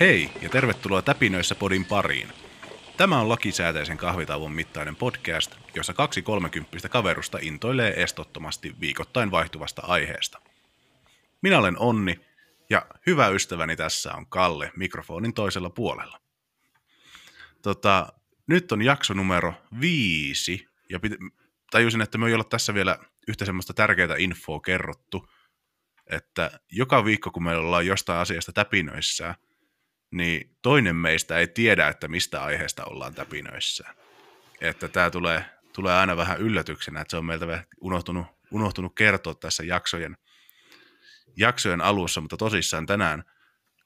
Hei ja tervetuloa Täpinöissä podin pariin. Tämä on lakisääteisen kahvitauon mittainen podcast, jossa 2 30 kaverusta intoilee estottomasti viikoittain vaihtuvasta aiheesta. Minä olen Onni ja hyvä ystäväni tässä on Kalle mikrofonin toisella puolella. Nyt on jakso numero 5 ja tajusin, että me ei olla tässä vielä yhtä semmoista tärkeää infoa kerrottu, että joka viikko kun me ollaan jostain asiasta täpinöissään, niin toinen meistä ei tiedä, että mistä aiheesta ollaan täpinöissään. Että tämä tulee aina vähän yllätyksenä, että se on meiltä unohtunut kertoa tässä jaksojen alussa, mutta tosissaan tänään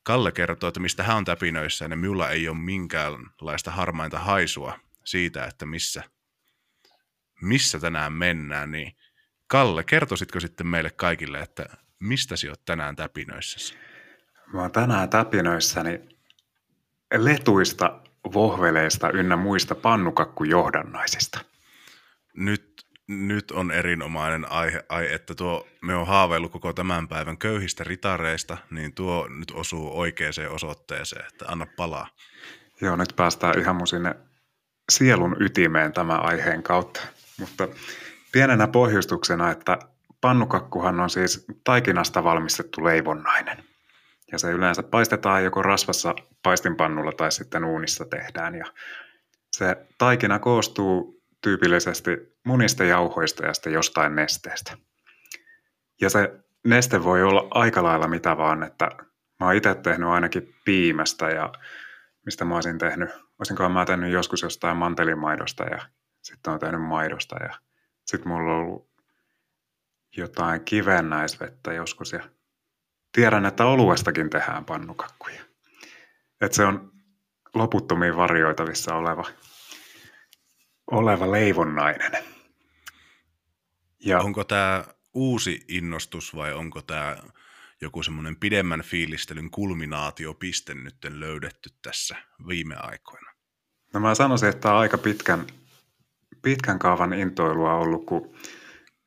Kalle kertoo, että mistä hän on täpinöissään, ja minulla ei ole minkäänlaista harmainta haisua siitä, että missä tänään mennään, niin Kalle, kertoisitko sitten meille kaikille, että mistä sinä olet tänään täpinöissäsi? Mä oon tänään täpinöissäni letuista, vohveleista ynnä muista pannukakkujohdannaisista. Nyt on erinomainen aihe, että me on haaveillut koko tämän päivän köyhistä ritareista, niin tuo nyt osuu oikeaan osoitteeseen, että anna palaa. Joo, nyt päästään ihan mun sinne sielun ytimeen tämän aiheen kautta, mutta pienenä pohjustuksena, että pannukakkuhan on siis taikinasta valmistettu leivonnainen. Ja se yleensä paistetaan joko rasvassa paistinpannulla tai sitten uunissa tehdään. Ja se taikina koostuu tyypillisesti monista jauhoista ja sitten jostain nesteestä. Ja se neste voi olla aika lailla mitä vaan, että mä oon itse tehnyt ainakin piimästä ja mistä mä olisin tehnyt. Olisinkohan mä tehnyt joskus jostain mantelimaidosta ja sitten oon tehnyt maidosta ja sitten mulla on ollut jotain kivennäisvettä joskus ja tiedän, että oluestakin tehdään pannukakkuja. Että se on loputtomiin varjoitavissa oleva leivonnainen. Ja onko tämä uusi innostus vai onko tämä joku semmoinen pidemmän fiilistelyn kulminaatiopiste nyt löydetty tässä viime aikoina? No mä sanoisin, että tämä on aika pitkän kaavan intoilua ollut, kun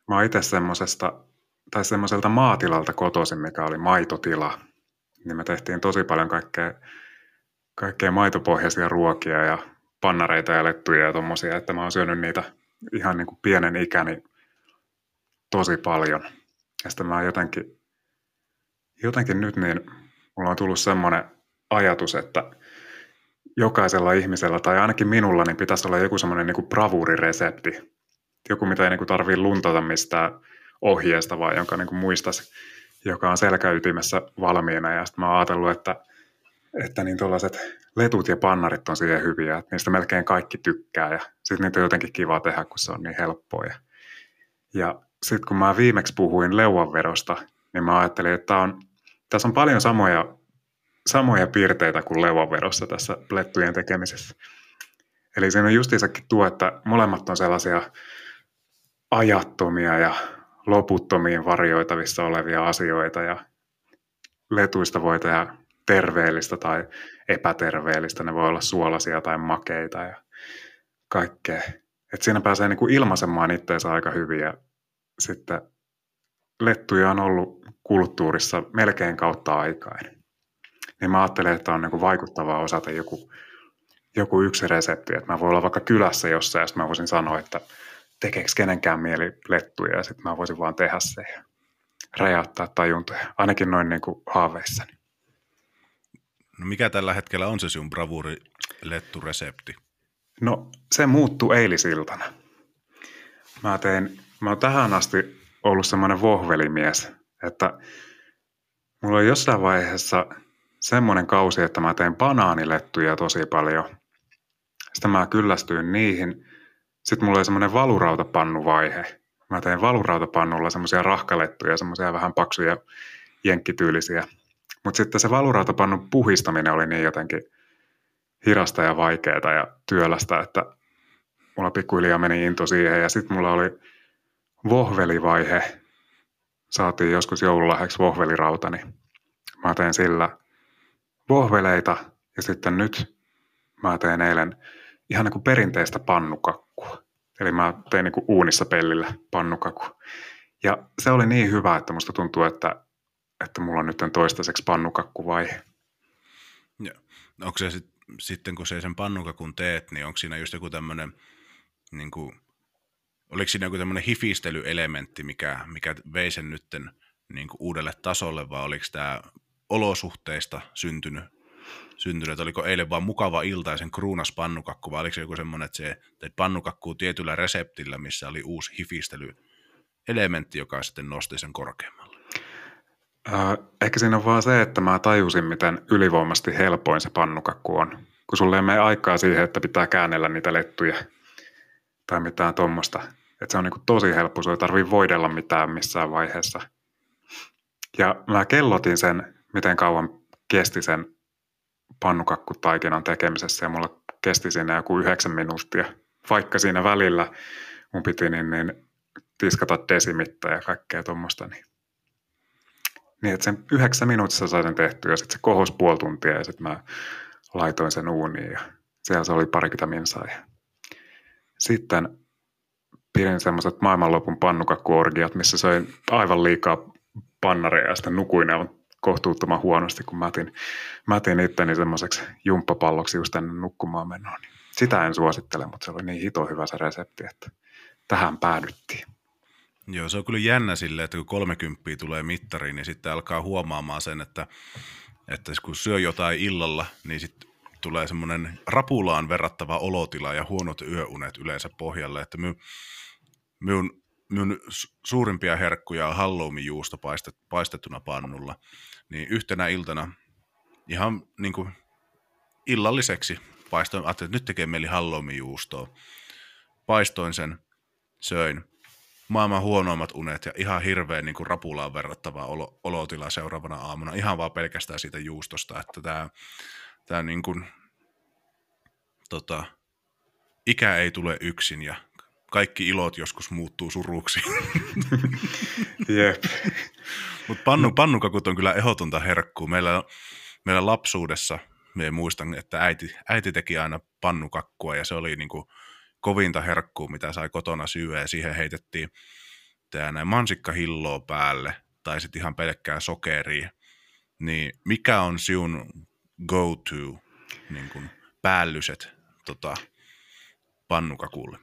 mä oon itse semmoiselta maatilalta kotoisin, mikä oli maitotila, niin me tehtiin tosi paljon kaikkea maitopohjaisia ruokia ja pannareita ja lettuja ja tommosia, että mä oon syönyt niitä ihan niin kuin pienen ikäni tosi paljon. Ja sitten mä jotenkin nyt niin mulla on tullut semmoinen ajatus, että jokaisella ihmisellä tai ainakin minulla niin pitäisi olla joku semmoinen niin kuin bravuuriresepti, joku mitä ei niin kuin tarvitse luntata mistään ohjeesta, vaan jonka niin kuin muistaisi, joka on selkäytimessä valmiina. Ja sitten mä oon ajatellut, että niin tuollaiset letut ja pannarit on siihen hyviä, että niistä melkein kaikki tykkää ja sitten niitä on jotenkin kiva tehdä, kun se on niin helppoa. Ja sitten kun mä viimeksi puhuin leuanvedosta, niin mä ajattelin, että tässä on paljon samoja piirteitä kuin leuanvedossa tässä lettujen tekemisessä. Eli siinä on justiinsakin tuo, että molemmat on sellaisia ajattomia ja loputtomiin varjoitavissa olevia asioita ja letuista voi tehdä terveellistä tai epäterveellistä. Ne voi olla suolaisia tai makeita ja kaikkea. Et siinä pääsee niinku ilmaisemaan itseensä aika hyvin ja sitten lettuja on ollut kulttuurissa melkein kautta aikain. Niin mä ajattelen, että on niinku vaikuttavaa osata joku yksi resepti. Et mä voin olla vaikka kylässä jossain ja sitten mä voisin sanoa, että tekeekö kenenkään mieli lettuja ja sitten mä voisin vaan tehdä se ja räjäyttää tajuntoja, ainakin noin niin kuin haaveissani. No mikä tällä hetkellä on se sinun bravuuriletturesepti? No se muuttui eilisiltana. Mä oon tähän asti ollut semmoinen vohvelimies, että mulla on jossain vaiheessa semmoinen kausi, että mä tein banaanilettuja tosi paljon. Sitten mä kyllästyin niihin. Sitten mulla oli semmoinen valurautapannuvaihe. Mä tein valurautapannulla semmoisia rahkalettuja, semmoisia vähän paksuja jenkkityylisiä. Mutta sitten se valurautapannun puhistaminen oli niin jotenkin hidasta ja vaikeaa ja työlästä, että mulla pikkuhiljaa meni into siihen. Ja sitten mulla oli vohvelivaihe. Saatiin joskus joululahjaksi vohvelirauta, niin mä tein sillä vohveleita. Ja sitten nyt mä tein eilen ihan niin kuin perinteistä pannukakkua. Eli mä tein niin kuin uunissa pellillä pannukakku. Ja se oli niin hyvä, että musta tuntuu, että mulla on nyt toistaiseksi pannukakkuvaihe. Joo. Onko se sitten, kun se sen pannukakun kun teet, niin onko siinä just joku tämmöinen, niin kuin, oliko siinä joku tämmöinen hifistelyelementti, mikä vei sen nytten niin kuin uudelle tasolle, vai oliko tämä olosuhteista syntynyt, oliko eilen vaan mukava ilta ja sen kruunas pannukakku, vai oliko se joku semmoinen, että se teit pannukakkuu tietyllä reseptillä, missä oli uusi hifistelyelementti, joka sitten nosti sen korkeammalle? Ehkä siinä on vaan se, että mä tajusin, miten ylivoimasti helpoin se pannukakku on, kun sulle ei mene aikaa siihen, että pitää käännellä niitä lettuja tai mitään tuommoista. Että se on niin kuin tosi helppo, sulla ei tarvitse voidella mitään missään vaiheessa. Ja mä kellotin sen, miten kauan kesti sen pannukakkutaikinan tekemisessä, ja mulla kesti siinä joku 9 minuuttia. Vaikka siinä välillä mun piti niin tiskata desimittä ja kaikkea tuommoista, niin että sen 9 minuutissa sain sen tehtyä, ja sitten se kohosi puoli tuntia, ja sitten mä laitoin sen uuniin, ja siellä se oli parikymmentä minsaa. Sitten pidin semmoiset maailmanlopun pannukakkuorgiat, missä söin aivan liikaa pannareja, ja sitten nukuin aivan kohtuuttoman huonosti, kun mä otin itteni semmoiseksi jumppapalloksi just tänne nukkumaan menoon. Sitä en suosittele, mutta se oli niin hito hyvä se resepti, että tähän päädyttiin. Joo, se on kyllä jännä silleen, että kun 30 tulee mittariin, niin sitten alkaa huomaamaan sen, että kun syö jotain illalla, niin sitten tulee semmoinen rapulaan verrattava olotila ja huonot yöunet yleensä pohjalle, että minun suurimpia herkkuja on halloumijuusto paistettuna pannulla, niin yhtenä iltana ihan niin kuin illalliseksi paistoin, ajattelin, että nyt tekee mieli halloumijuustoa, paistoin sen, söin. Maailman huonoimmat unet ja ihan hirveän niin kuin rapulaan verrattavaa olotila seuraavana aamuna. Ihan vaan pelkästään siitä juustosta, että tämä niin kuin, ikä ei tule yksin ja kaikki ilot joskus muuttuu suruksi. Jep. Mutta pannukakut on kyllä ehdotonta herkkuu. Meillä lapsuudessa, minä muistan, että äiti teki aina pannukakkua ja se oli niin kuin kovinta herkkuu, mitä sai kotona syödä, ja siihen heitettiin mansikkahilloa päälle, tai sitten ihan pelkkää sokeria. Niin mikä on sinun go-to niin kun päällyset pannukakulle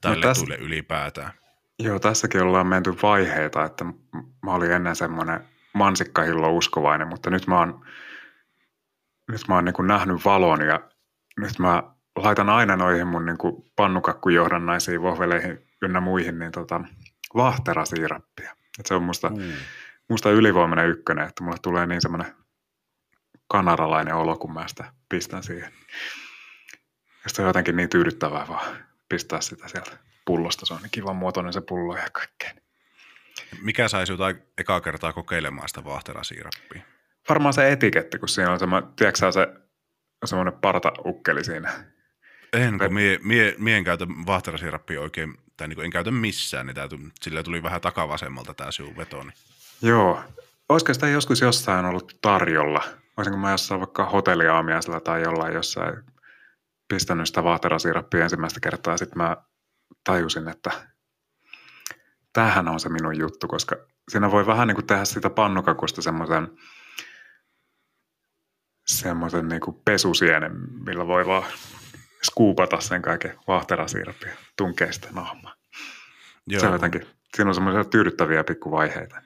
tai no letuille ylipäätään? Joo, tässäkin ollaan menty vaiheita, että mä olin ennen semmoinen mansikkahillo uskovainen, mutta nyt mä oon niin kuin nähnyt valon, ja nyt mä laitan aina noihin mun niin pannukakkujohdannaisiin, vohveleihin ynnä muihin niin vahterasiirappia. Et se on musta ylivoimainen ykkönen, että mulle tulee niin semmoinen kanadalainen olo, kun mä sitä pistän siihen. Ja se on jotenkin niin tyydyttävää vaan pistää sitä sieltä pullosta. Se on niin kivan muotoinen se pullo ja kaikkea. Mikä saisi jotain ekaa kertaa kokeilemaan sitä vahterasiirappia? Varmaan se etiketti, kun siinä on semmoinen, tiedätkö se semmoinen partaukkeli siinä. Mie en käytä vahterasiirappia oikein, tai niin en käytä missään, niin sillä tuli vähän takavasemmalta tämä sinun vetoni. Joo. Olisiko sitä joskus jossain ollut tarjolla? Olisinko mä jossain vaikka hotelliaamiaisella tai jollain jossain pistänyt sitä vahterasiirappia ensimmäistä kertaa, ja sitten mä tajusin, että tämähän on se minun juttu, koska siinä voi vähän niin kuin tehdä sitä pannukakusta semmoisen niin kuin pesusienen, millä voi vaan skuupata sen kaiken vahterasiirappia, tunkee sitä naamaa. Se on jotenkin, siinä on semmoisia tyydyttäviä pikkuvaiheita.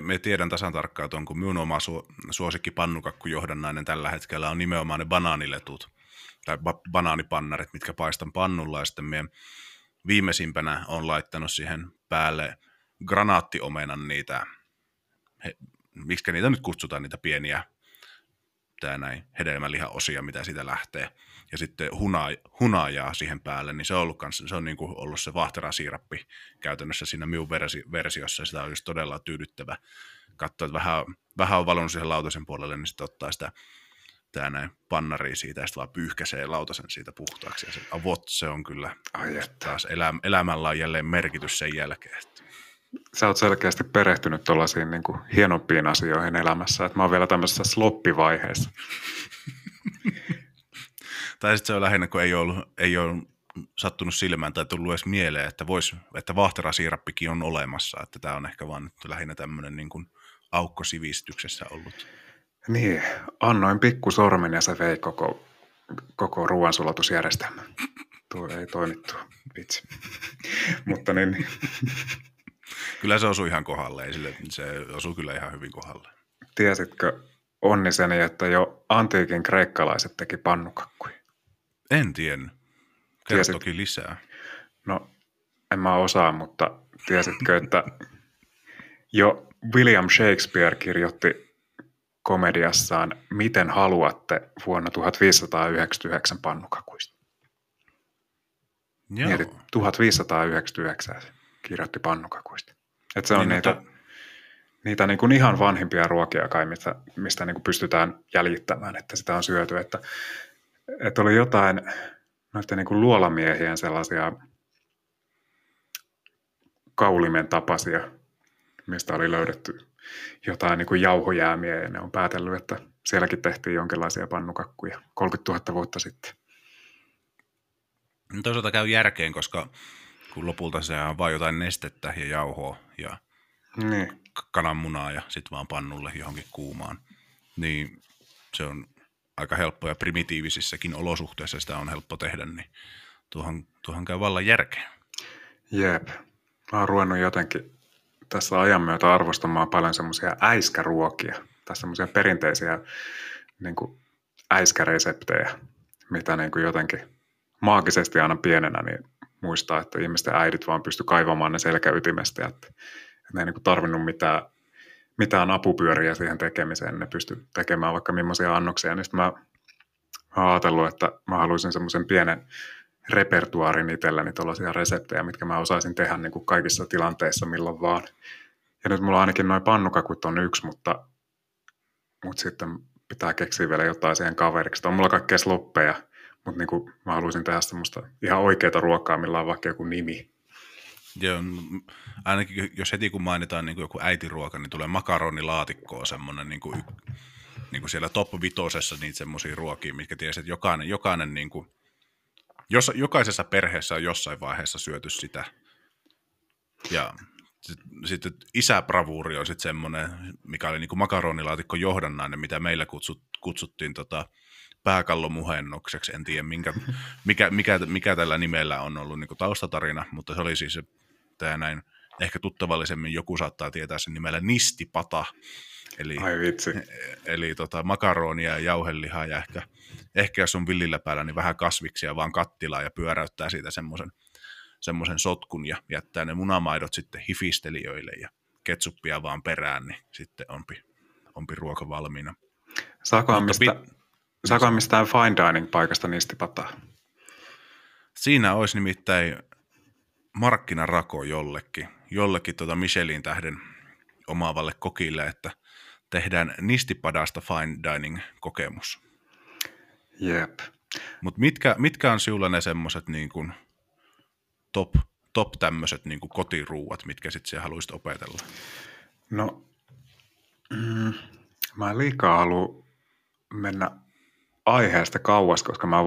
Me tiedän tasan tarkkaan, että onko minun oma suosikki pannukakkujohdannainen tällä hetkellä on nimenomaan ne banaaniletut tai banaanipannarit, mitkä paistan pannulla, ja sitten minä viimeisimpänä on laittanut siihen päälle granaattiomenan niitä, miksi niitä nyt kutsutaan, niitä pieniä hedelmälihaosia, mitä siitä lähtee, ja sitten hunajaa siihen päälle, niin se on ollut, ollut se vahterasiirappi käytännössä siinä minun versiossa, sitä on just todella tyydyttävä katsoa, että vähän on valunut siihen lautasen puolelle, niin sitten ottaa sitä pannaria siitä, ja sitten vaan pyyhkäisee lautasen siitä puhtaaksi, ja se avot, se on kyllä taas elämällä on jälleen merkitys sen jälkeen. Sä oot selkeästi perehtynyt tuollaisiin niin kuin hienompiin asioihin elämässä, että mä oon vielä tämmöisessä sloppivaiheessa. Tai sitten se on lähinnä, kun ei ole sattunut silmään tai tullut edes mieleen, että vahterasiirappikin on olemassa, että tää on ehkä vaan lähinnä tämmöinen niin kuin aukko sivistyksessä ollut. Niin, annoin pikkusormen ja se vei koko ruoansulatusjärjestelmän. Tuo ei toimittu, vitsi. Mutta niin. Kyllä se osui ihan kohdalle, se osui kyllä ihan hyvin kohdalle. Tiesitkö onniseni, että jo antiikin kreikkalaiset teki pannukakkuja? En tiennyt. Kerro toki lisää. No, en mä osaa, mutta tiesitkö, että jo William Shakespeare kirjoitti komediassaan Miten haluatte vuonna 1599 pannukakuista. Joo. Mietit, 1599 kirjoitti pannukakuista. Että se on niin, niitä niin kuin ihan vanhimpia ruokia kai, mistä niin kuin pystytään jäljittämään, että sitä on syöty. Että oli jotain noiden niin kuin luolamiehien sellaisia kaulimen tapaisia, mistä oli löydetty jotain niin kuin jauhojäämiä, ja ne on päätellyt, että sielläkin tehtiin jonkinlaisia pannukakkuja 30 000 vuotta sitten. No toisaalta käy järkeen, koska kun lopulta se on vain jotain nestettä ja jauhoa ja niin. Kananmunaa ja sitten vaan pannulle johonkin kuumaan, niin se on aika helppo ja primitiivisissäkin olosuhteissa sitä on helppo tehdä, niin tuohon käy vallan järkeen. Jep. Mä oon ruvennut jotenkin tässä ajan myötä arvostamaan paljon semmoisia äiskäruokia, tai semmoisia perinteisiä niin kuin äiskäreseptejä, mitä niin kuin jotenkin maagisesti aina pienenä niin muistaa, että ihmisten äidit vaan pysty kaivamaan ne selkäytimestä, että ne ei niin kuin tarvinnut mitään apupyöriä siihen tekemiseen, ne pysty tekemään vaikka millaisia annoksia, niin sitten mä oon ajatellut, että mä haluaisin semmoisen pienen repertuaarin itselläni tuollaisia reseptejä, mitkä mä osaisin tehdä niin kuin kaikissa tilanteissa milloin vaan. Ja nyt mulla ainakin noin pannukakut on yksi, mutta sitten pitää keksiä vielä jotain siihen kaveriksi. On mulla kaikkea sloppeja, mutta niin kuin mä haluaisin tehdä semmoista ihan oikeaa ruokaa, millä on vaikka joku nimi. Joo, ainakin jos heti kun mainitaan niin kuin joku äitiruoka, niin tulee makaronilaatikkoa semmoinen niin kuin siellä top vitosessa niitä semmoisia ruokia, mitkä tiesi, että jokainen niin kuin jokaisessa perheessä on jossain vaiheessa syöty sitä. Ja sitten isäbravuuri on sitten semmoinen, mikä oli niinku makaronilaatikko johdannainen, mitä meillä kutsuttiin pääkallomuhennukseksi. En tiedä, mikä tällä nimellä on ollut niinku taustatarina, mutta se oli siis tämä näin. Ehkä tuttavallisemmin joku saattaa tietää sen nimellä nistipata. Eli makaronia ja jauhelihaa ja ehkä jos on villillä päällä, niin vähän kasviksia vaan kattilaa ja pyöräyttää siitä semmoisen sotkun ja jättää ne munamaidot sitten hifistelijöille ja ketsuppia vaan perään, niin sitten onpi ruoka valmiina. Saako mistään fine dining paikasta nistipataa? Siinä olisi nimittäin markkinarako jollekin Michelin tähden omaavalle kokille, että tehdään nistipadasta fine dining-kokemus. Jep. Mutta mitkä on siulla ne semmoiset niin kuin top tämmöiset niin kuin kotiruuat, mitkä sitten siellä haluaisit opetella? No, mä en liikaa halua mennä aiheesta kauas, koska mä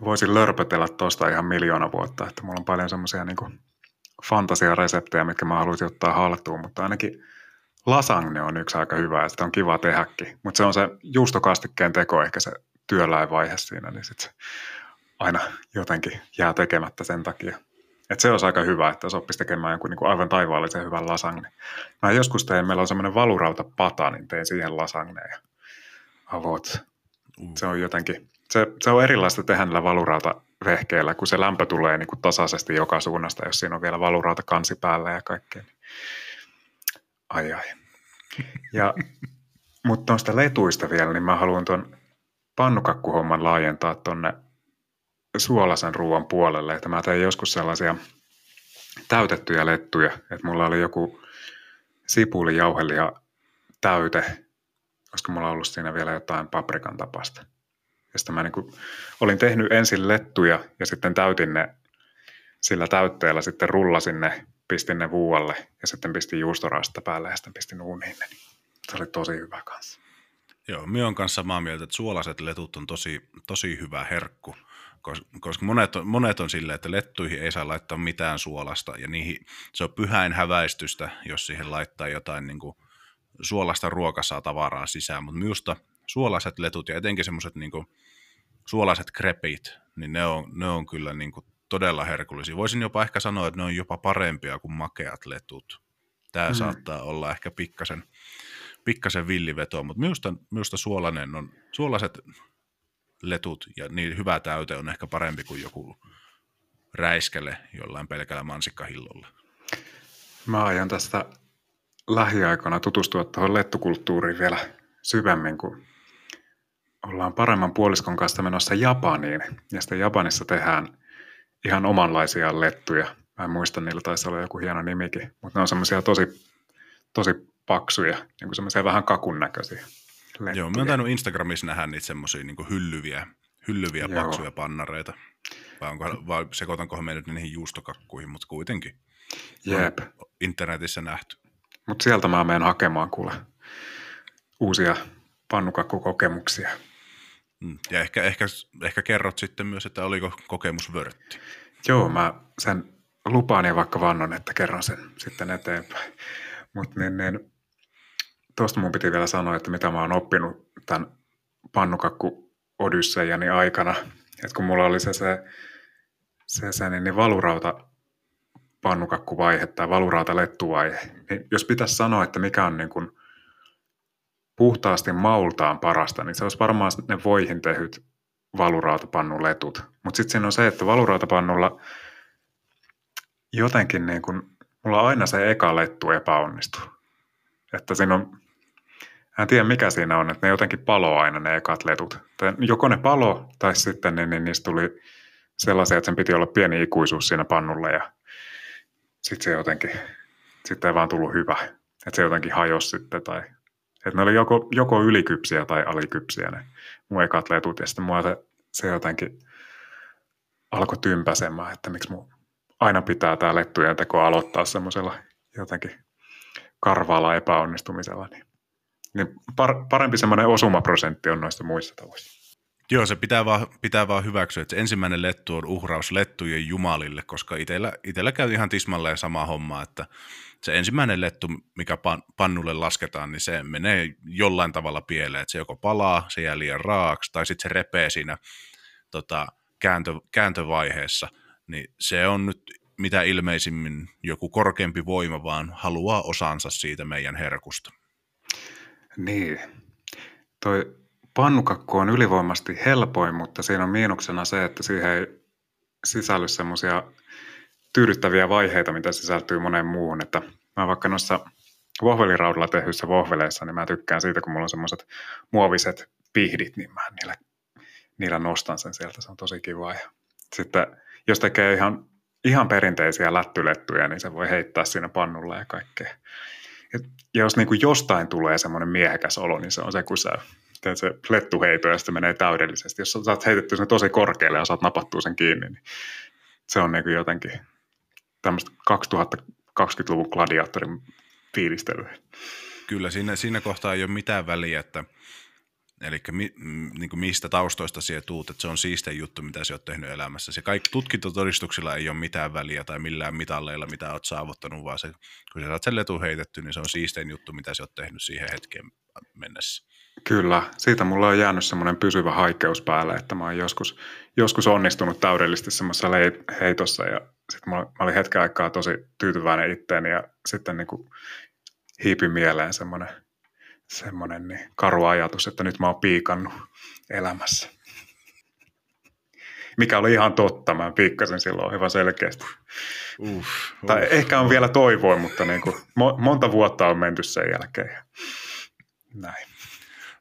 voisin lörpötellä tuosta ihan 1 000 000 vuotta, että mulla on paljon semmoisia niin kuin fantasiareseptejä, mitkä mä haluaisin ottaa haltuun, mutta ainakin lasagne on yksi aika hyvä ja sitä on kiva tehdäkin, mutta se on se juustokastikkeen teko ehkä se työläinvaihe siinä, niin sitten aina jotenkin jää tekemättä sen takia. Että se olisi aika hyvä, että jos oppisi tekemään jonkun niin aivan taivaallisen hyvän lasagne. Mä joskus tein, meillä on semmoinen valurautapata, niin tein siihen lasagneen ja avot. Se on jotenkin, se on erilaista tehdä niillä valurautavehkeillä, kun se lämpö tulee niin kuin tasaisesti joka suunnasta, jos siinä on vielä valurauta kansi päällä ja kaikkea. Ai. Mutta noista letuista vielä, niin mä haluan tuon pannukakkuhomman laajentaa tuonne suolaisen ruoan puolelle. Että mä tein joskus sellaisia täytettyjä lettuja, että mulla oli joku sipulijauheliha täyte, koska mulla on ollut siinä vielä jotain paprikan tapasta. Ja sitten mä niin kuin olin tehnyt ensin lettuja ja sitten täytin ne sillä täytteellä, sitten rullasin ne, pistin ne vuualle ja sitten pistin juustorasta päälle ja sitten pistin uuniin ne. Se oli tosi hyvä kanssa. Joo, minä olen kanssa samaa mieltä, että suolaiset letut on tosi, tosi hyvä herkku, koska monet on silleen, että lettuihin ei saa laittaa mitään suolasta ja niihin, se on pyhäin häväistystä, jos siihen laittaa jotain niin kuin suolasta ruoka saa tavaraa sisään, mutta minusta suolaiset letut ja etenkin semmoiset niin kuin suolaiset krepit, niin ne on kyllä niin kuin todella herkullisia. Voisin jopa ehkä sanoa, että ne on jopa parempia kuin makeat letut. Tämä saattaa olla ehkä pikkasen villiveto, mutta minusta suolaiset letut ja niin hyvä täyte on ehkä parempi kuin joku räiskele jollain pelkällä mansikkahillolla. Mä aion tästä lähiaikoina tutustua tuohon lettukulttuuriin vielä syvemmin, kun ollaan paremman puoliskon kanssa menossa Japaniin, ja sitten Japanissa tehdään ihan omanlaisia lettuja. Mä en muista, niillä taisi olla joku hieno nimikin, mutta ne on semmoisia tosi, tosi paksuja, niin kuin semmoisia vähän kakun näköisiä lettuja. Joo, mä oon tainnut Instagramissa nähdä niitä semmoisia niin kuin hyllyviä paksuja pannareita. Vai sekoitankohan me nyt niihin juustokakkuihin, mutta kuitenkin. Jep. Internetissä nähty. Mutta sieltä mä menen hakemaan kuule uusia pannukakkukokemuksia. Ja ehkä kerrot sitten myös, että oliko kokemus vörtti. Joo, mä sen lupaan ja vaikka vannon, että kerron sen sitten eteenpäin. Mutta niin, tuosta mun piti vielä sanoa, että mitä mä oon oppinut tämän pannukakku-odyssejani aikana. Et kun mulla oli se valurauta pannukakkuvaihe tai valurauta lettuvaihe, niin jos pitäisi sanoa, että mikä on niin kuin puhtaasti maultaan parasta, niin se olisi varmaan ne voihin tehyt valurautapannun letut. Mutta sitten siinä on se, että valurautapannulla jotenkin niin kuin, mulla aina se eka lettu epäonnistuu. Että siinä on, en tiedä mikä siinä on, että ne jotenkin paloo aina ne ekat letut. Joko ne palo tai sitten niin niistä tuli sellaisia, että sen piti olla pieni ikuisuus siinä pannulla ja sitten se jotenkin, sitten ei vaan tullut hyvä. Että se jotenkin hajosi sitten tai, että ne oli joko ylikypsiä tai alikypsiä ne mun ekat letut ja sitten mua se jotenkin alkoi tympäsemään, että miksi mun aina pitää tää lettujen teko aloittaa semmoisella jotenkin karvaalla epäonnistumisella niin parempi semmoinen osumaprosentti on noista muissa tavoissa. Joo, se pitää vaan hyväksyä, että ensimmäinen lettu on uhraus lettujen jumalille, koska itsellä käy ihan tismalleen sama homma, että se ensimmäinen lettu, mikä pannulle lasketaan, niin se menee jollain tavalla pieleen, että se joko palaa, se jää liian raaksi, tai sitten se repee siinä kääntövaiheessa, niin se on nyt mitä ilmeisimmin joku korkeampi voima, vaan haluaa osansa siitä meidän herkusta. Niin. Toi pannukakku on ylivoimasti helpoin, mutta siinä on miinuksena se, että siihen ei sisälly semmoisia tyydyttäviä vaiheita, mitä sisältyy moneen muuhun. Että mä vaikka noissa vohveliraudalla tehyissä vohveleissa, niin mä tykkään siitä, kun mulla on semmoiset muoviset pihdit, niin mä niillä nostan sen sieltä. Se on tosi kiva. Sitten jos tekee ihan perinteisiä lättylettuja, niin se voi heittää siinä pannulla ja kaikkea. Ja jos niin kuin jostain tulee semmoinen miehekäs olo, niin se on se, kun sä teet se lettuheito ja sitten menee täydellisesti. Jos sä oot heitetty sen tosi korkealle ja saat napattua sen kiinni, niin se on niin kuin jotenkin tämmöistä 2020-luvun gladiaattorin fiilistelyä. Kyllä, siinä kohtaa ei ole mitään väliä, että elikkä niin kuin mistä taustoista siihen tuut, että se on siistein juttu, mitä sä oot tehnyt elämässä. Se kaikki tutkintotodistuksilla ei ole mitään väliä tai millään mitalleilla, mitä oot saavuttanut, vaan se, kun sä saat sen letun heitetty, niin se on siistein juttu, mitä sä oot tehnyt siihen hetkeen mennessä. Kyllä, siitä mulla on jäänyt semmoinen pysyvä haikeus päälle, että mä oon joskus onnistunut täydellisesti semmoisessa heitossa ja sitten mä olin hetken aikaa tosi tyytyväinen itteeni ja sitten niin kuin hiipi mieleen semmoinen niin karu ajatus, että nyt mä oon piikannut elämässä. Mikä oli ihan totta, mä piikkasin silloin hyvä selkeästi. Tai ehkä on vielä toivoa, mutta niin kuin, monta vuotta on menty sen jälkeen. Näin.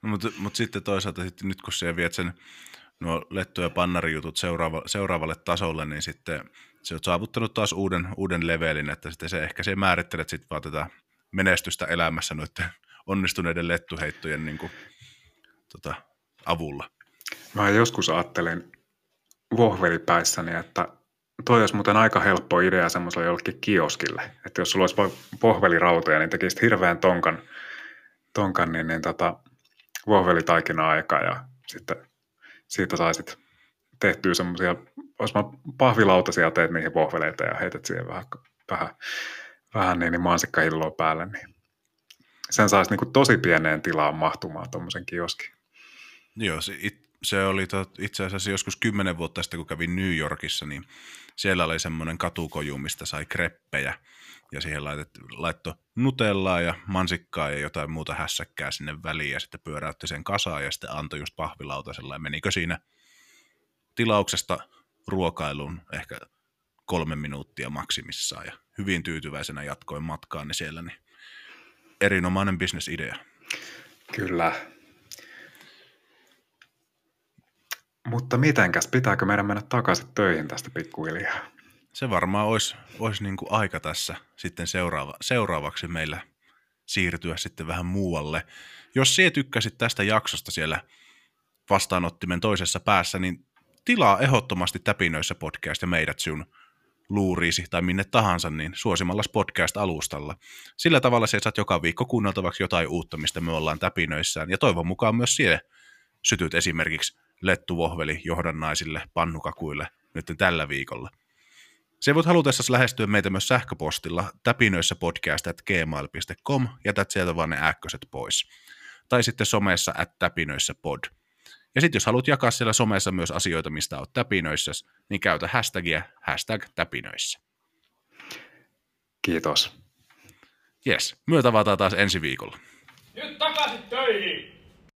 No, mutta sitten toisaalta sitten nyt kun sä viet sen nuo lettu- ja pannarijutut seuraavalle tasolle, niin sitten sä oot saavuttanut taas uuden levelin, että sitten se ehkä se määrittelet sitten vaan tätä menestystä elämässä noiden onnistuneiden lettuheittojen niin kuin, avulla. Mä joskus ajattelin vohvelipäissäni, että toi olisi muuten aika helppo idea semmoiselle jollekin kioskille, että jos sulla olisi vohvelirautoja, niin tekisit hirveän tonkan vohvelitaikinaa eka ja sitten siitä saisit tehtyä semmoisia, olisi mä pahvilautasia teet niihin vohveleita ja heität siihen vähän mansikkahilloa päälle, niin sen saisi niinku tosi pieneen tilaan mahtumaan tuommoisen kioskin. Joo, se oli itse asiassa joskus 10 vuotta sitten, kun kävin New Yorkissa, niin siellä oli semmoinen katukoju, mistä sai kreppejä ja siihen laittoi nutellaa ja mansikkaa ja jotain muuta hässäkkää sinne väliin ja sitten pyöräytti sen kasaan ja sitten antoi just pahvilautasella ja menikö siinä tilauksesta ruokailuun ehkä 3 minuuttia maksimissaan ja hyvin tyytyväisenä jatkoin matkaani siellä, niin erinomainen bisnesidea. Kyllä. Mutta mitenkäs, pitääkö meidän mennä takaisin töihin tästä pikkuhiljaa? Se varmaan olisi niin kuin aika tässä sitten seuraavaksi meillä siirtyä sitten vähän muualle. Jos sinä tykkäsit tästä jaksosta siellä vastaanottimen toisessa päässä, niin tilaa ehdottomasti Täpinöissä podcast ja meidät sinun luuriisi tai minne tahansa, niin suosimalla podcast-alustalla. Sillä tavalla sinä saat joka viikko kuunneltavaksi jotain uutta, mistä me ollaan Täpinöissään ja toivon mukaan myös sinä sytyt esimerkiksi lettuvohveli johdannaisille pannukakuille nyt tällä viikolla. Se voit halutessasi lähestyä meitä myös sähköpostilla tapinoissapodcast@gmail.com, jätät sieltä vaan ne ääkköset pois. Tai sitten somessa @tapinoissapod. Ja sitten jos haluat jakaa siellä somessa myös asioita, mistä olet täpinöissäsi, niin käytä hashtagia #täpinöissä. Kiitos. Jes, me tavataan taas ensi viikolla. Nyt takaisin töihin!